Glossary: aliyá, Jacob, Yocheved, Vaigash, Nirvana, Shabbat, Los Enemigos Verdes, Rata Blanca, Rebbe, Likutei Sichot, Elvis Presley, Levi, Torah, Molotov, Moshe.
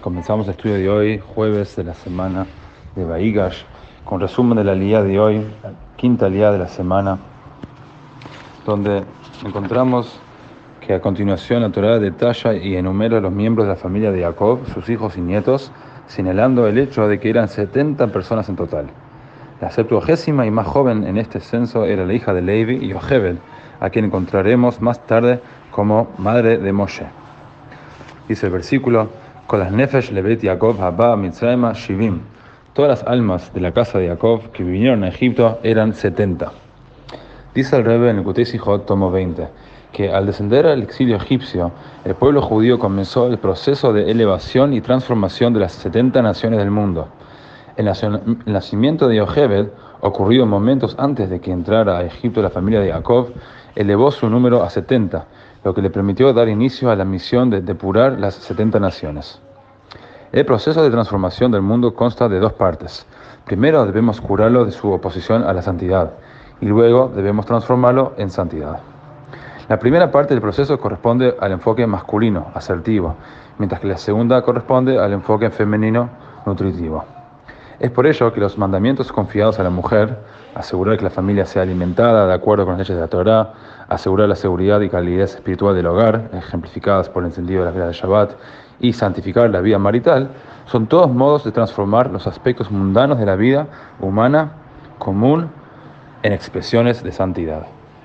Comenzamos el estudio de hoy, jueves de la semana de Vaigash, con resumen de la aliyá de hoy, la quinta aliyá de la semana, donde encontramos que a continuación la Torah detalla y enumera a los miembros de la familia de Jacob, sus hijos y nietos, señalando el hecho de que eran 70 personas en total. La 70ª y más joven en este censo era la hija de Levi y Yocheved, a quien encontraremos más tarde como madre de Moshe. Dice el versículo: con las nefesh lebet Jacob haba mitzrayma shivim. Todas las almas de la casa de Jacob que vinieron a Egipto eran 70. Dice el Rebbe en Likutei Sichot, tomo 20, que al descender al exilio egipcio, el pueblo judío comenzó el proceso de elevación y transformación de las 70 naciones del mundo. El nacimiento de Yocheved, ocurrido momentos antes de que entrara a Egipto la familia de Jacob, elevó su número a 70, lo que le permitió dar inicio a la misión de depurar las 70 naciones. El proceso de transformación del mundo consta de dos partes. Primero debemos curarlo de su oposición a la santidad, y luego debemos transformarlo en santidad. La primera parte del proceso corresponde al enfoque masculino, asertivo, mientras que la segunda corresponde al enfoque femenino, nutritivo. Es por ello que los mandamientos confiados a la mujer, asegurar que la familia sea alimentada de acuerdo con las leyes de la Torah, asegurar la seguridad y calidez espiritual del hogar, ejemplificadas por el encendido de las velas de Shabbat, y santificar la vida marital, son todos modos de transformar los aspectos mundanos de la vida humana común en expresiones de santidad.